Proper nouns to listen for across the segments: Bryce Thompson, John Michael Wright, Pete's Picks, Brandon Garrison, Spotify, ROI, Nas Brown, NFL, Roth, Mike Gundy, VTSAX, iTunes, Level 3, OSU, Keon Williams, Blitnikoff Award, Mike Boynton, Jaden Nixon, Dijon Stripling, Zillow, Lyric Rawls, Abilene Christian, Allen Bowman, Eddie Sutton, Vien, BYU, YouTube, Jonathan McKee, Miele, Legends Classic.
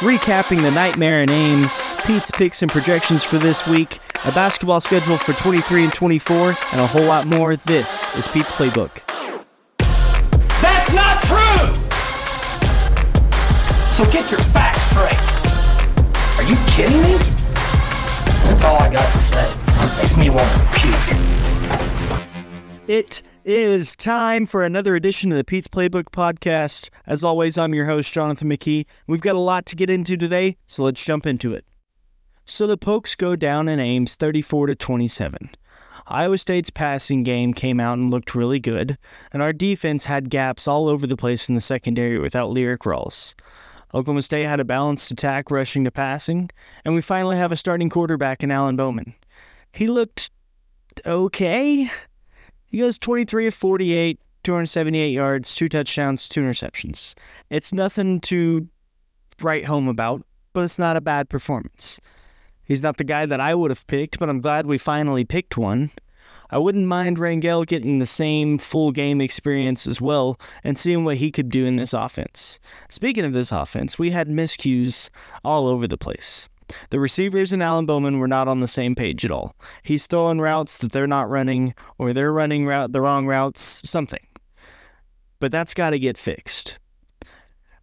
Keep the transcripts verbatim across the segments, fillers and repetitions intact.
recapping the nightmare in Ames, Pete's picks and projections for this week, a basketball schedule for twenty-three and twenty-four, and a whole lot more. This is Pete's Playbook. That's not true! So get your facts straight. Are you kidding me? That's all I got to say. Makes me want to puke. It is time for another edition of the Pete's Playbook podcast. As always, I'm your host, Jonathan McKee. We've got a lot to get into today, so let's jump into it. So the Pokes go down in Ames thirty-four to twenty-seven. Iowa State's passing game came out and looked really good, and our defense had gaps all over the place in the secondary without Lyric Rawls. Oklahoma State had a balanced attack rushing to passing, and we finally have a starting quarterback in Allen Bowman. He looked okay. He goes twenty-three of forty-eight, two hundred seventy-eight yards, two touchdowns, two interceptions. It's nothing to write home about, but it's not a bad performance. He's not the guy that I would have picked, but I'm glad we finally picked one. I wouldn't mind Rangel getting the same full game experience as well and seeing what he could do in this offense. Speaking of this offense, we had miscues all over the place. The receivers and Allen Bowman were not on the same page at all. He's throwing routes that they're not running, or they're running route the wrong routes, something. But that's got to get fixed.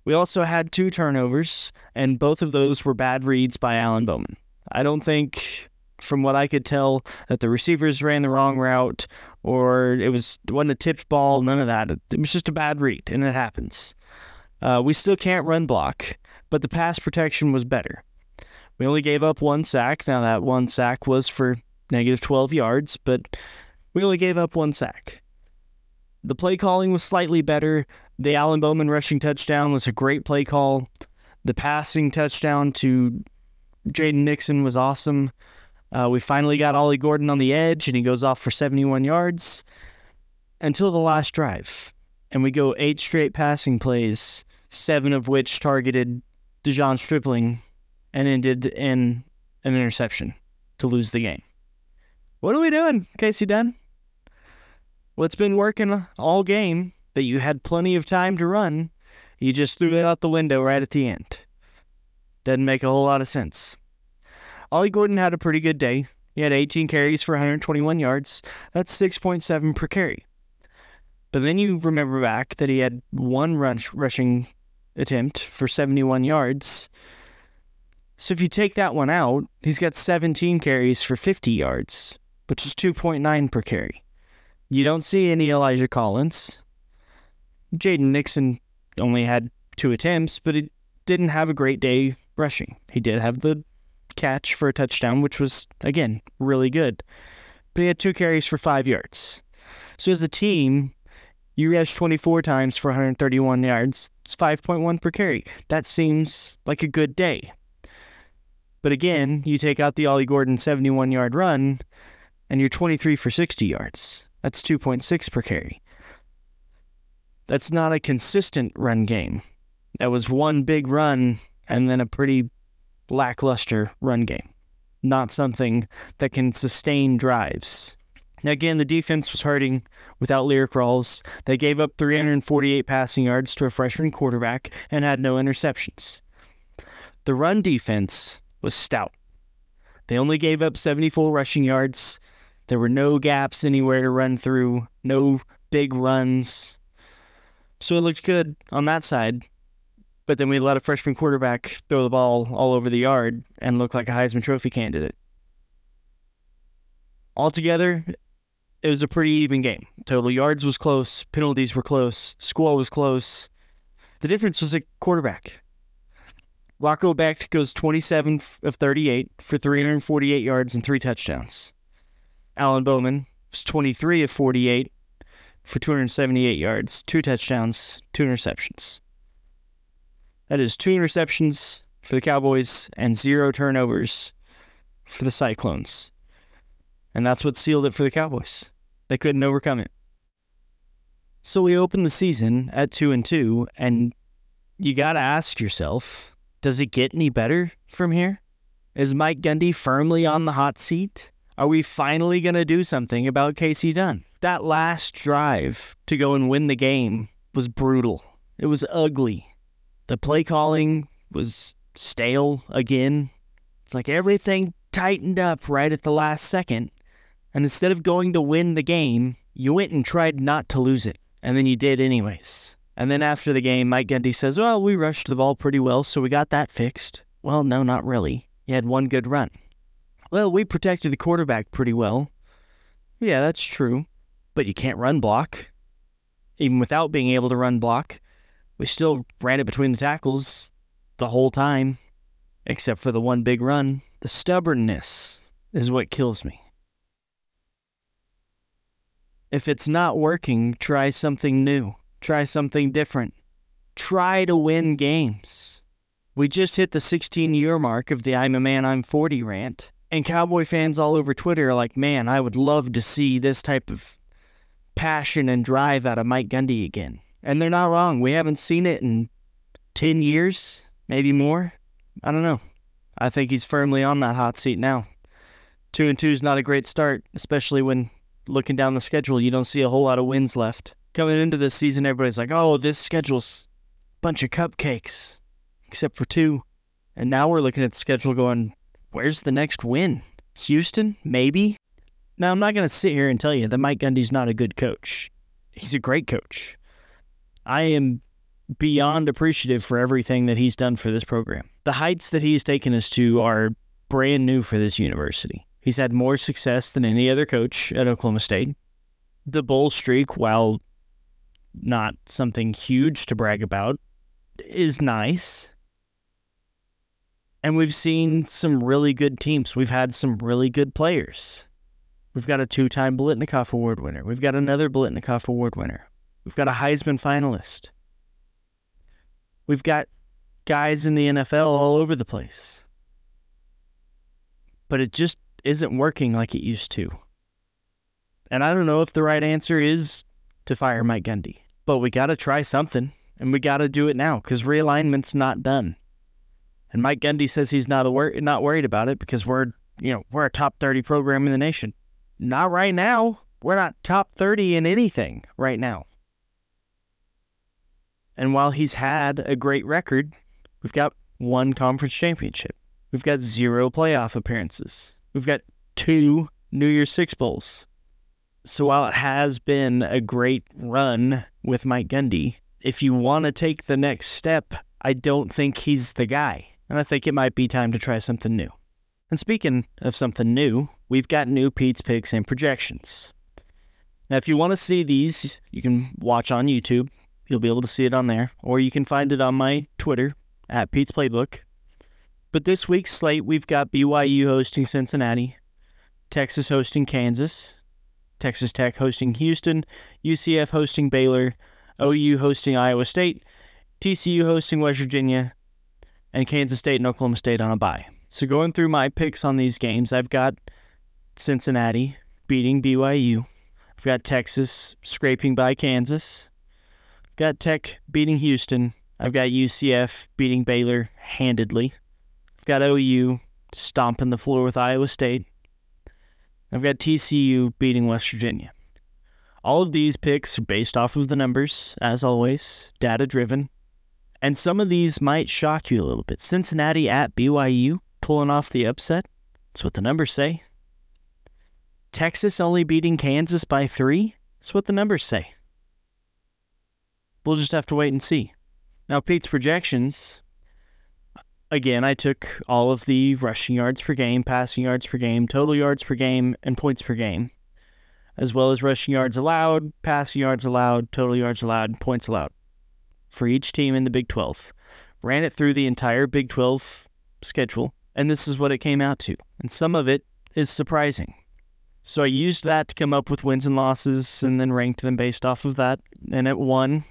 We also had two turnovers, and both of those were bad reads by Allen Bowman. I don't think, from what I could tell, that the receivers ran the wrong route, or it was, wasn't a tipped ball, none of that. It was just a bad read, and it happens. Uh, we still can't run block, but the pass protection was better. We only gave up one sack. Now, that one sack was for negative twelve yards, but we only gave up one sack. The play calling was slightly better. The Allen Bowman rushing touchdown was a great play call. The passing touchdown to Jaden Nixon was awesome. Uh, we finally got Ollie Gordon on the edge, and he goes off for seventy-one yards until the last drive. And we go eight straight passing plays, seven of which targeted Dijon Stripling, and ended in an interception to lose the game. What are we doing, Casey Dunn? Well, it's been working all game that you had plenty of time to run. You just threw it out the window right at the end. Doesn't make a whole lot of sense. Ollie Gordon had a pretty good day. He had eighteen carries for one hundred twenty-one yards. That's six point seven per carry. But then you remember back that he had one rush, rushing attempt for seventy-one yards. So if you take that one out, he's got seventeen carries for fifty yards, which is two point nine per carry. You don't see any Elijah Collins. Jaden Nixon only had two attempts, but he didn't have a great day rushing. He did have the catch for a touchdown, which was, again, really good. But he had two carries for five yards. So as a team, you rush twenty-four times for one hundred thirty-one yards. It's five point one per carry. That seems like a good day. But again, you take out the Ollie Gordon seventy-one-yard run, and you're twenty-three for sixty yards. That's two point six per carry. That's not a consistent run game. That was one big run and then a pretty lackluster run game. Not something that can sustain drives. Now, again, the defense was hurting without Lyric Rawls. They gave up three hundred forty-eight passing yards to a freshman quarterback and had no interceptions. The run defense was stout. They only gave up seventy-four rushing yards. There were no gaps anywhere to run through, no big runs. So it looked good on that side, but then we let a freshman quarterback throw the ball all over the yard and look like a Heisman Trophy candidate. Altogether, it was a pretty even game. Total yards was close, penalties were close, score was close. The difference was at quarterback. Rocco Becht goes twenty-seven of thirty-eight for three hundred forty-eight yards and three touchdowns. Allen Bowman was twenty-three of forty-eight for two hundred seventy-eight yards, two touchdowns, two interceptions. That is two interceptions for the Cowboys and zero turnovers for the Cyclones. And that's what sealed it for the Cowboys. They couldn't overcome it. So we open the season at two and two, and you got to ask yourself, does it get any better from here? Is Mike Gundy firmly on the hot seat? Are we finally going to do something about Casey Dunn? That last drive to go and win the game was brutal. It was ugly. The play calling was stale again. It's like everything tightened up right at the last second, and instead of going to win the game, you went and tried not to lose it, and then you did anyways. And then after the game, Mike Gundy says, well, we rushed the ball pretty well, so we got that fixed. Well, no, not really. You had one good run. Well, we protected the quarterback pretty well. Yeah, that's true. But you can't run block. Even without being able to run block, we still ran it between the tackles the whole time, except for the one big run. The stubbornness is what kills me. If it's not working, try something new. Try something different. Try to win games. We just hit the sixteen-year mark of the I'm a man, I'm forty rant, and Cowboy fans all over Twitter are like, man, I would love to see this type of passion and drive out of Mike Gundy again. And they're not wrong. We haven't seen it in ten years, maybe more. I don't know. I think he's firmly on that hot seat now. Two and two is not a great start, especially when looking down the schedule, you don't see a whole lot of wins left. Coming into this season, everybody's like, oh, this schedule's a bunch of cupcakes, except for two. And now we're looking at the schedule going, where's the next win? Houston? Maybe? Now, I'm not going to sit here and tell you that Mike Gundy's not a good coach. He's a great coach. I am beyond appreciative for everything that he's done for this program. The heights that he's taken us to are brand new for this university. He's had more success than any other coach at Oklahoma State. The bowl streak, while not something huge to brag about, is nice. And we've seen some really good teams. We've had some really good players. We've got a two-time Blitnikoff Award winner. We've got another Blitnikoff Award winner. We've got a Heisman finalist. We've got guys in the N F L all over the place. But it just isn't working like it used to. And I don't know if the right answer is to fire Mike Gundy. But we got to try something, and we got to do it now, because realignment's not done. And Mike Gundy says he's not aware, not worried about it because we're, you know, we're a top thirty program in the nation. Not right now. We're not top thirty in anything right now. And while he's had a great record, we've got one conference championship. We've got zero playoff appearances. We've got two New Year's Six Bowls. So while it has been a great run with Mike Gundy, if you want to take the next step, I don't think he's the guy. And I think it might be time to try something new. And speaking of something new, we've got new Pete's Picks and Projections. Now, if you want to see these, you can watch on YouTube. You'll be able to see it on there. Or you can find it on my Twitter, at Pete's Playbook. But this week's slate, we've got B Y U hosting Cincinnati, Texas hosting Kansas, Texas Tech hosting Houston, U C F hosting Baylor, O U hosting Iowa State, T C U hosting West Virginia, and Kansas State and Oklahoma State on a bye. So going through my picks on these games, I've got Cincinnati beating B Y U. I've got Texas scraping by Kansas. I've got Tech beating Houston. I've got U C F beating Baylor handedly. I've got O U stomping the floor with Iowa State. I've got T C U beating West Virginia. All of these picks are based off of the numbers, as always, data-driven. And some of these might shock you a little bit. Cincinnati at B Y U, pulling off the upset. That's what the numbers say. Texas only beating Kansas by three. That's what the numbers say. We'll just have to wait and see. Now, Pete's projections. Again, I took all of the rushing yards per game, passing yards per game, total yards per game, and points per game, as well as rushing yards allowed, passing yards allowed, total yards allowed, and points allowed for each team in the Big twelve. Ran it through the entire Big twelve schedule, and this is what it came out to. And some of it is surprising. So I used that to come up with wins and losses and then ranked them based off of that. And at one,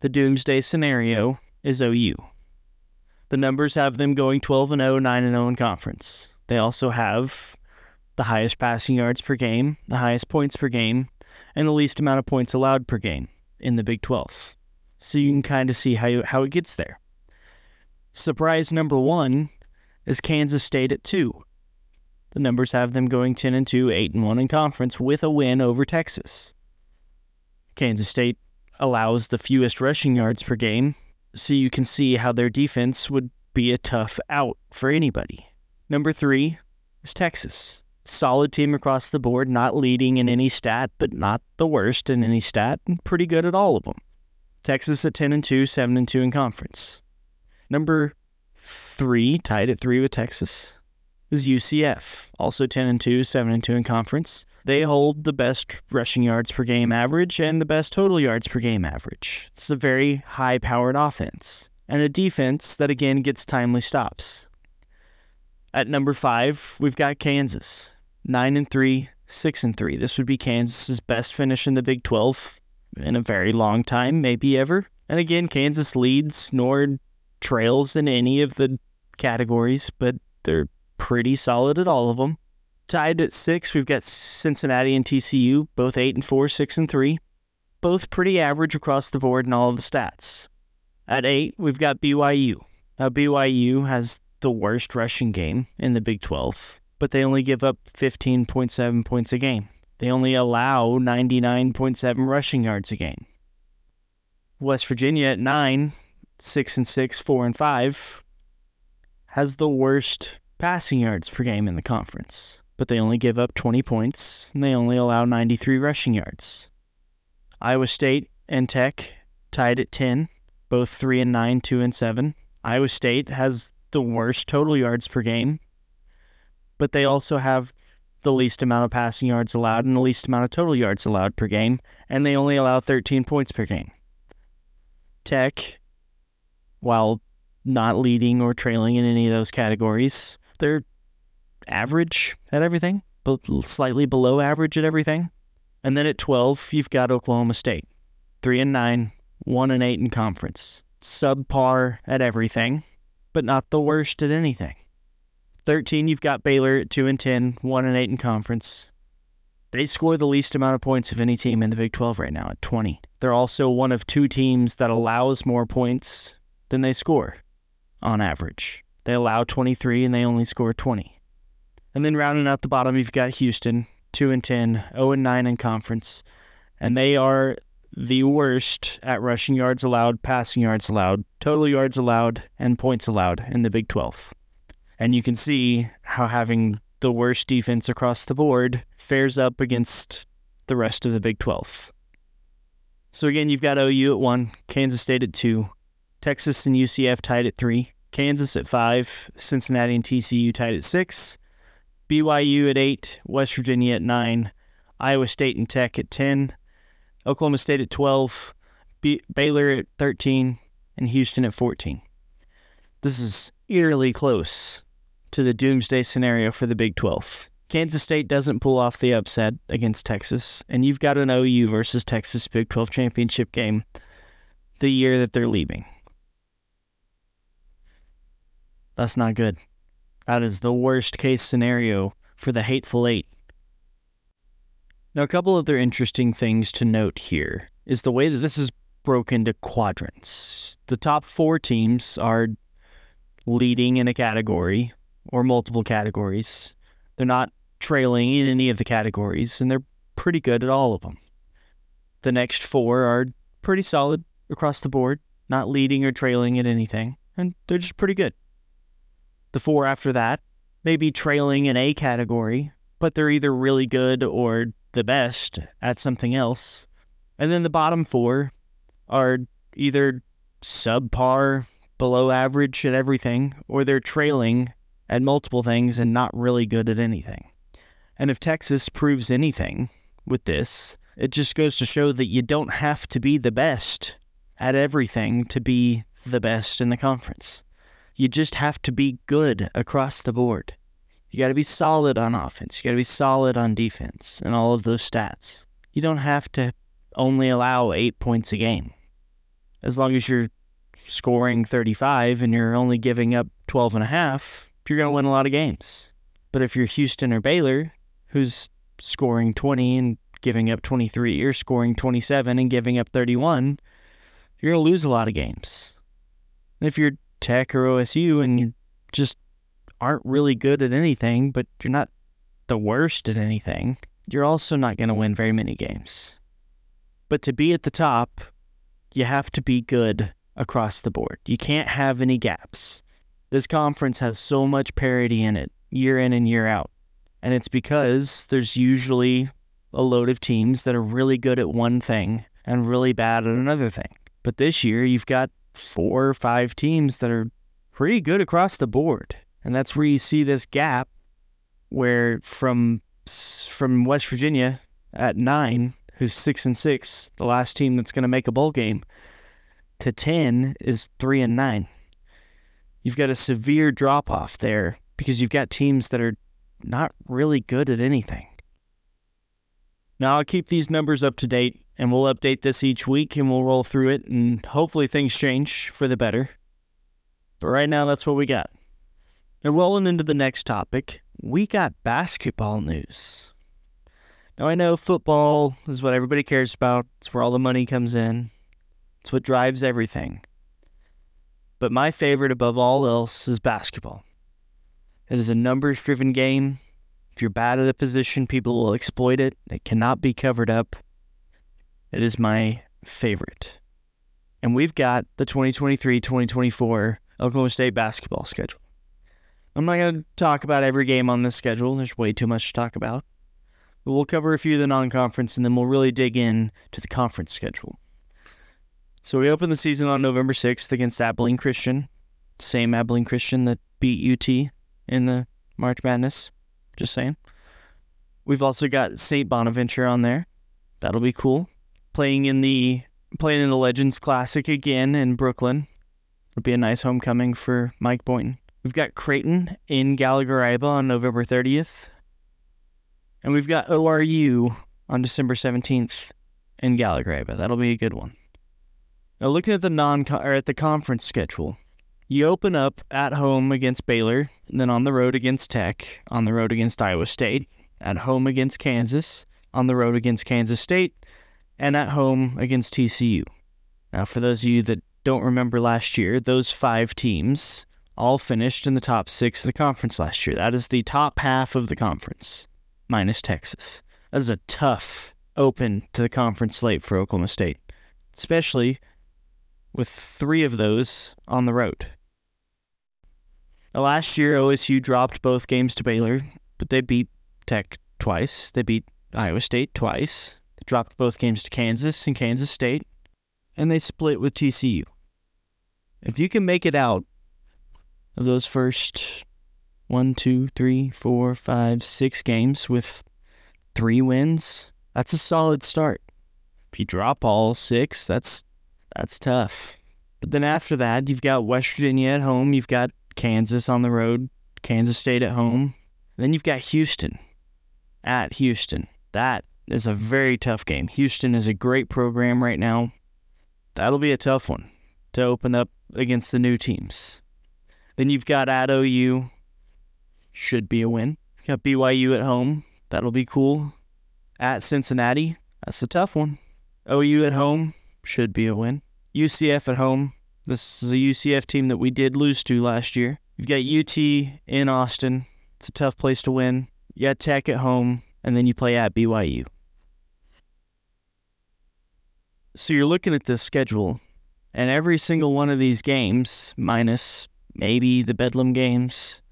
the doomsday scenario is O U. The numbers have them going twelve and oh, nine and oh in conference. They also have the highest passing yards per game, the highest points per game, and the least amount of points allowed per game in the Big twelve. So you can kind of see how you, how it gets there. Surprise number one is Kansas State at two. The numbers have them going ten and two, eight and one in conference with a win over Texas. Kansas State allows the fewest rushing yards per game, so you can see how their defense would be a tough out for anybody. Number three is Texas. Solid team across the board, not leading in any stat, but not the worst in any stat, and pretty good at all of them. Texas at ten and two, seven and two in conference. Number three, tied at three with Texas, is U C F, also ten and two, seven and two in conference. They hold the best rushing yards per game average and the best total yards per game average. It's a very high-powered offense, and a defense that, again, gets timely stops. At number five, we've got Kansas, nine and three, six and three. This would be Kansas's best finish in the Big twelve in a very long time, maybe ever. And again, Kansas leads nor trails in any of the categories, but they're pretty solid at all of them. Tied at six, we've got Cincinnati and T C U, both eight and four, six and three. Both pretty average across the board in all of the stats. At eight, we've got B Y U. Now, B Y U has the worst rushing game in the Big twelve, but they only give up fifteen point seven points a game. They only allow ninety-nine point seven rushing yards a game. West Virginia at nine, six and six, four and five, has the worst passing yards per game in the conference, but they only give up twenty points, and they only allow ninety-three rushing yards. Iowa State and Tech tied at ten, both three and nine, two and seven. Iowa State has the worst total yards per game, but they also have the least amount of passing yards allowed and the least amount of total yards allowed per game, and they only allow thirteen points per game. Tech, while not leading or trailing in any of those categories, they're average at everything, but slightly below average at everything. And then at twelve, you've got Oklahoma State, three and nine, one and eight in conference. Subpar at everything, but not the worst at anything. thirteen, you've got Baylor at two and ten, one and eight in conference. They score the least amount of points of any team in the Big twelve right now at twenty. They're also one of two teams that allows more points than they score on average. They allow twenty-three and they only score twenty. And then rounding out the bottom, you've got Houston, two and ten, oh and nine in conference, and they are the worst at rushing yards allowed, passing yards allowed, total yards allowed, and points allowed in the Big twelve. And you can see how having the worst defense across the board fares up against the rest of the Big twelve. So again, you've got O U at one, Kansas State at two, Texas and U C F tied at three, Kansas at five, Cincinnati and T C U tied at six, B Y U at eight, West Virginia at nine, Iowa State and Tech at ten, Oklahoma State at twelve, B- Baylor at thirteen, and Houston at fourteen. This is eerily close to the doomsday scenario for the Big twelve. Kansas State doesn't pull off the upset against Texas, and you've got an O U versus Texas Big twelve championship game the year that they're leaving. That's not good. That is the worst case scenario for the Hateful Eight. Now, a couple other interesting things to note here is the way that this is broken into quadrants. The top four teams are leading in a category or multiple categories. They're not trailing in any of the categories, and they're pretty good at all of them. The next four are pretty solid across the board, not leading or trailing at anything, and they're just pretty good. The four after that may be trailing in a category, but they're either really good or the best at something else. And then the bottom four are either subpar, below average at everything, or they're trailing at multiple things and not really good at anything. And if Texas proves anything with this, it just goes to show that you don't have to be the best at everything to be the best in the conference. You just have to be good across the board. You got to be solid on offense. You got to be solid on defense and all of those stats. You don't have to only allow eight points a game. As long as you're scoring thirty-five and you're only giving up twelve and a half, you're going to win a lot of games. But if you're Houston or Baylor, who's scoring twenty and giving up twenty-three, or scoring twenty-seven and giving up thirty-one, you're going to lose a lot of games. And if you're Tech or O S U and you just aren't really good at anything, but you're not the worst at anything, you're also not going to win very many games. But to be at the top, you have to be good across the board. You can't have any gaps. This conference has so much parity in it, year in and year out. And it's because there's usually a load of teams that are really good at one thing and really bad at another thing. But this year, you've got four or five teams that are pretty good across the board. And that's where you see this gap where from from West Virginia at nine, who's six and six, the last team that's going to make a bowl game, to ten is three and nine. You've got a severe drop-off there because you've got teams that are not really good at anything. Now, I'll keep these numbers up to date, and we'll update this each week, and we'll roll through it, and hopefully things change for the better. But right now, that's what we got. Now, rolling into the next topic, we got basketball news. Now, I know football is what everybody cares about. It's where all the money comes in. It's what drives everything. But my favorite above all else is basketball. It is a numbers-driven game. If you're bad at a position, people will exploit it. It cannot be covered up. It is my favorite. And we've got the twenty twenty-three twenty twenty-four Oklahoma State basketball schedule. I'm not going to talk about every game on this schedule. There's way too much to talk about. But we'll cover a few of the non-conference, and then we'll really dig in to the conference schedule. So we open the season on November sixth against Abilene Christian. Same Abilene Christian that beat U T in the March Madness. Just saying. We've also got Saint Bonaventure on there. That'll be cool. Playing in the playing in the Legends Classic again in Brooklyn. It'll be a nice homecoming for Mike Boynton. We've got Creighton in Gallagher-Iba on November thirtieth. And we've got O R U on December seventeenth in Gallagher-Iba. That'll be a good one. Now looking at the non or at the conference schedule, you open up at home against Baylor, and then on the road against Tech, on the road against Iowa State, at home against Kansas, on the road against Kansas State, and at home against T C U. Now, for those of you that don't remember last year, those five teams all finished in the top six of the conference last year. That is the top half of the conference, minus Texas. That is a tough open to the conference slate for Oklahoma State, especially with three of those on the road. Now, last year, O S U dropped both games to Baylor, but they beat Tech twice. They beat Iowa State twice. Dropped both games to Kansas and Kansas State, and they split with T C U. If you can make it out of those first one, two, three, four, five, six games with three wins, that's a solid start. If you drop all six, that's that's tough. But then after that, you've got West Virginia at home, you've got Kansas on the road, Kansas State at home, then you've got Houston at Houston. That It's a very tough game. Houston is a great program right now. That'll be a tough one to open up against the new teams. Then you've got at O U. Should be a win. You've got B Y U at home. That'll be cool. At Cincinnati. That's a tough one. O U at home. Should be a win. U C F at home. This is a U C F team that we did lose to last year. You've got U T in Austin. It's a tough place to win. You got Tech at home. And then you play at B Y U. So you're looking at this schedule, and every single one of these games, minus maybe the Bedlam games,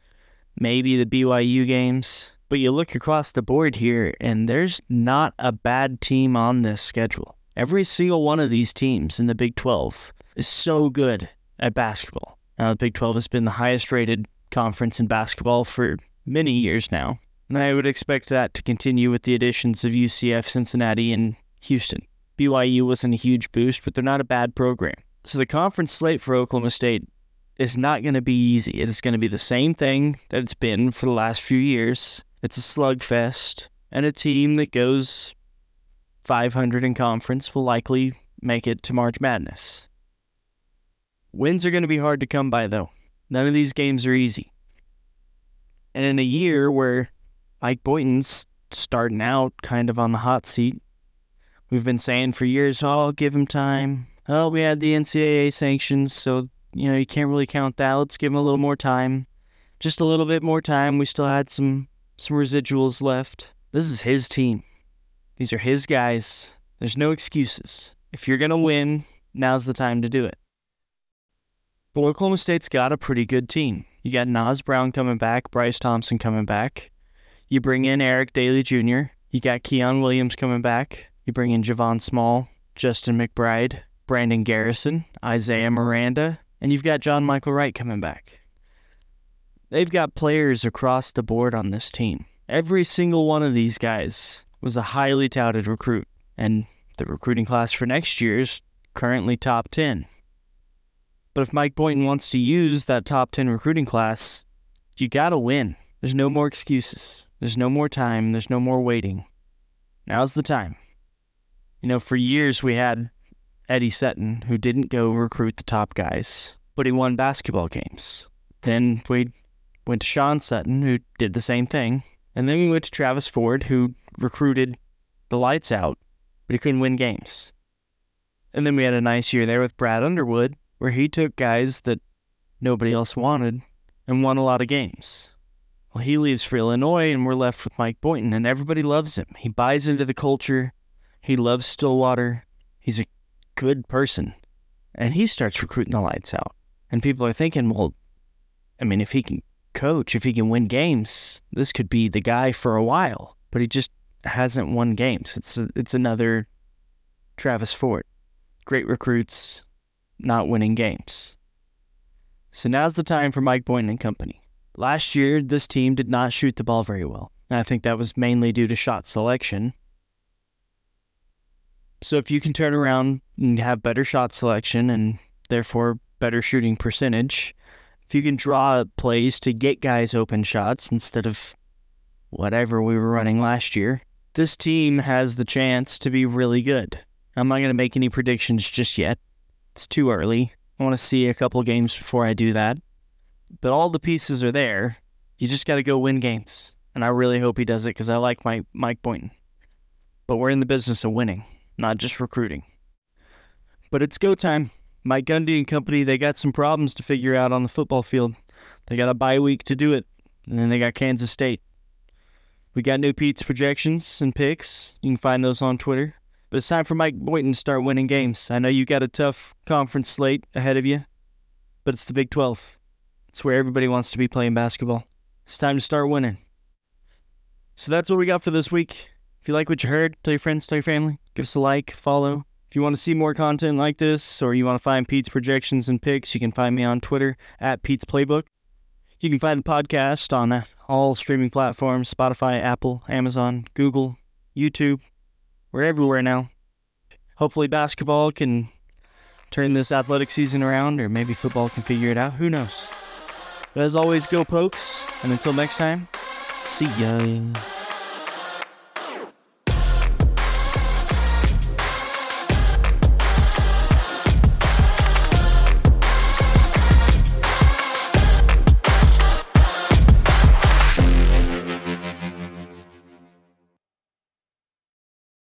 maybe the B Y U games, but you look across the board here, and there's not a bad team on this schedule. Every single one of these teams in the Big twelve is so good at basketball. Now, the Big twelve has been the highest-rated conference in basketball for many years now, and I would expect that to continue with the additions of U C F, Cincinnati, and Houston. B Y U wasn't a huge boost, but they're not a bad program. So the conference slate for Oklahoma State is not going to be easy. It is going to be the same thing that it's been for the last few years. It's a slugfest, and a team that goes five hundred in conference will likely make it to March Madness. Wins are going to be hard to come by, though. None of these games are easy. And in a year where Mike Boynton's starting out kind of on the hot seat, we've been saying for years, oh, give him time. Oh, we had the N C double A sanctions, so, you know, you can't really count that. Let's give him a little more time. Just a little bit more time. We still had some, some residuals left. This is his team. These are his guys. There's no excuses. If you're going to win, now's the time to do it. But Oklahoma State's got a pretty good team. You got Nas Brown coming back, Bryce Thompson coming back. You bring in Eric Daly Junior You got Keon Williams coming back. You bring in Javon Small, Justin McBride, Brandon Garrison, Isaiah Miranda, and you've got John Michael Wright coming back. They've got players across the board on this team. Every single one of these guys was a highly touted recruit, and the recruiting class for next year is currently top ten. But if Mike Boynton wants to use that top ten recruiting class, you gotta win. There's no more excuses. There's no more time. There's no more waiting. Now's the time. You know, for years we had Eddie Sutton, who didn't go recruit the top guys, but he won basketball games. Then we went to Sean Sutton, who did the same thing. And then we went to Travis Ford, who recruited the lights out, but he couldn't win games. And then we had a nice year there with Brad Underwood, where he took guys that nobody else wanted and won a lot of games. Well, he leaves for Illinois, and we're left with Mike Boynton, and everybody loves him. He buys into the culture. He loves Stillwater. He's a good person. And he starts recruiting the lights out. And people are thinking, well, I mean, if he can coach, if he can win games, this could be the guy for a while. But he just hasn't won games. It's a, it's another Travis Ford. Great recruits, not winning games. So now's the time for Mike Boynton and company. Last year, this team did not shoot the ball very well. And I think that was mainly due to shot selection. So if you can turn around and have better shot selection and therefore better shooting percentage, if you can draw up plays to get guys open shots instead of whatever we were running last year, this team has the chance to be really good. I'm not going to make any predictions just yet. It's too early. I want to see a couple games before I do that. But all the pieces are there. You just got to go win games. And I really hope he does it because I like Mike, Mike Boynton. But we're in the business of winning, not just recruiting. But it's go time. Mike Gundy and company, they got some problems to figure out on the football field. They got a bye week to do it. And then they got Kansas State. We got new Pete's projections and picks. You can find those on Twitter. But it's time for Mike Boynton to start winning games. I know you got a tough conference slate ahead of you, but it's the Big twelve. It's where everybody wants to be playing basketball. It's time to start winning. So that's what we got for this week. If you like what you heard, tell your friends, tell your family. Give us a like, follow. If you want to see more content like this, or you want to find Pete's projections and picks, you can find me on Twitter at Pete's Playbook. You can find the podcast on all streaming platforms, Spotify, Apple, Amazon, Google, YouTube. We're everywhere now. Hopefully basketball can turn this athletic season around, or maybe football can figure it out. Who knows? But as always, go Pokes. And until next time, see ya.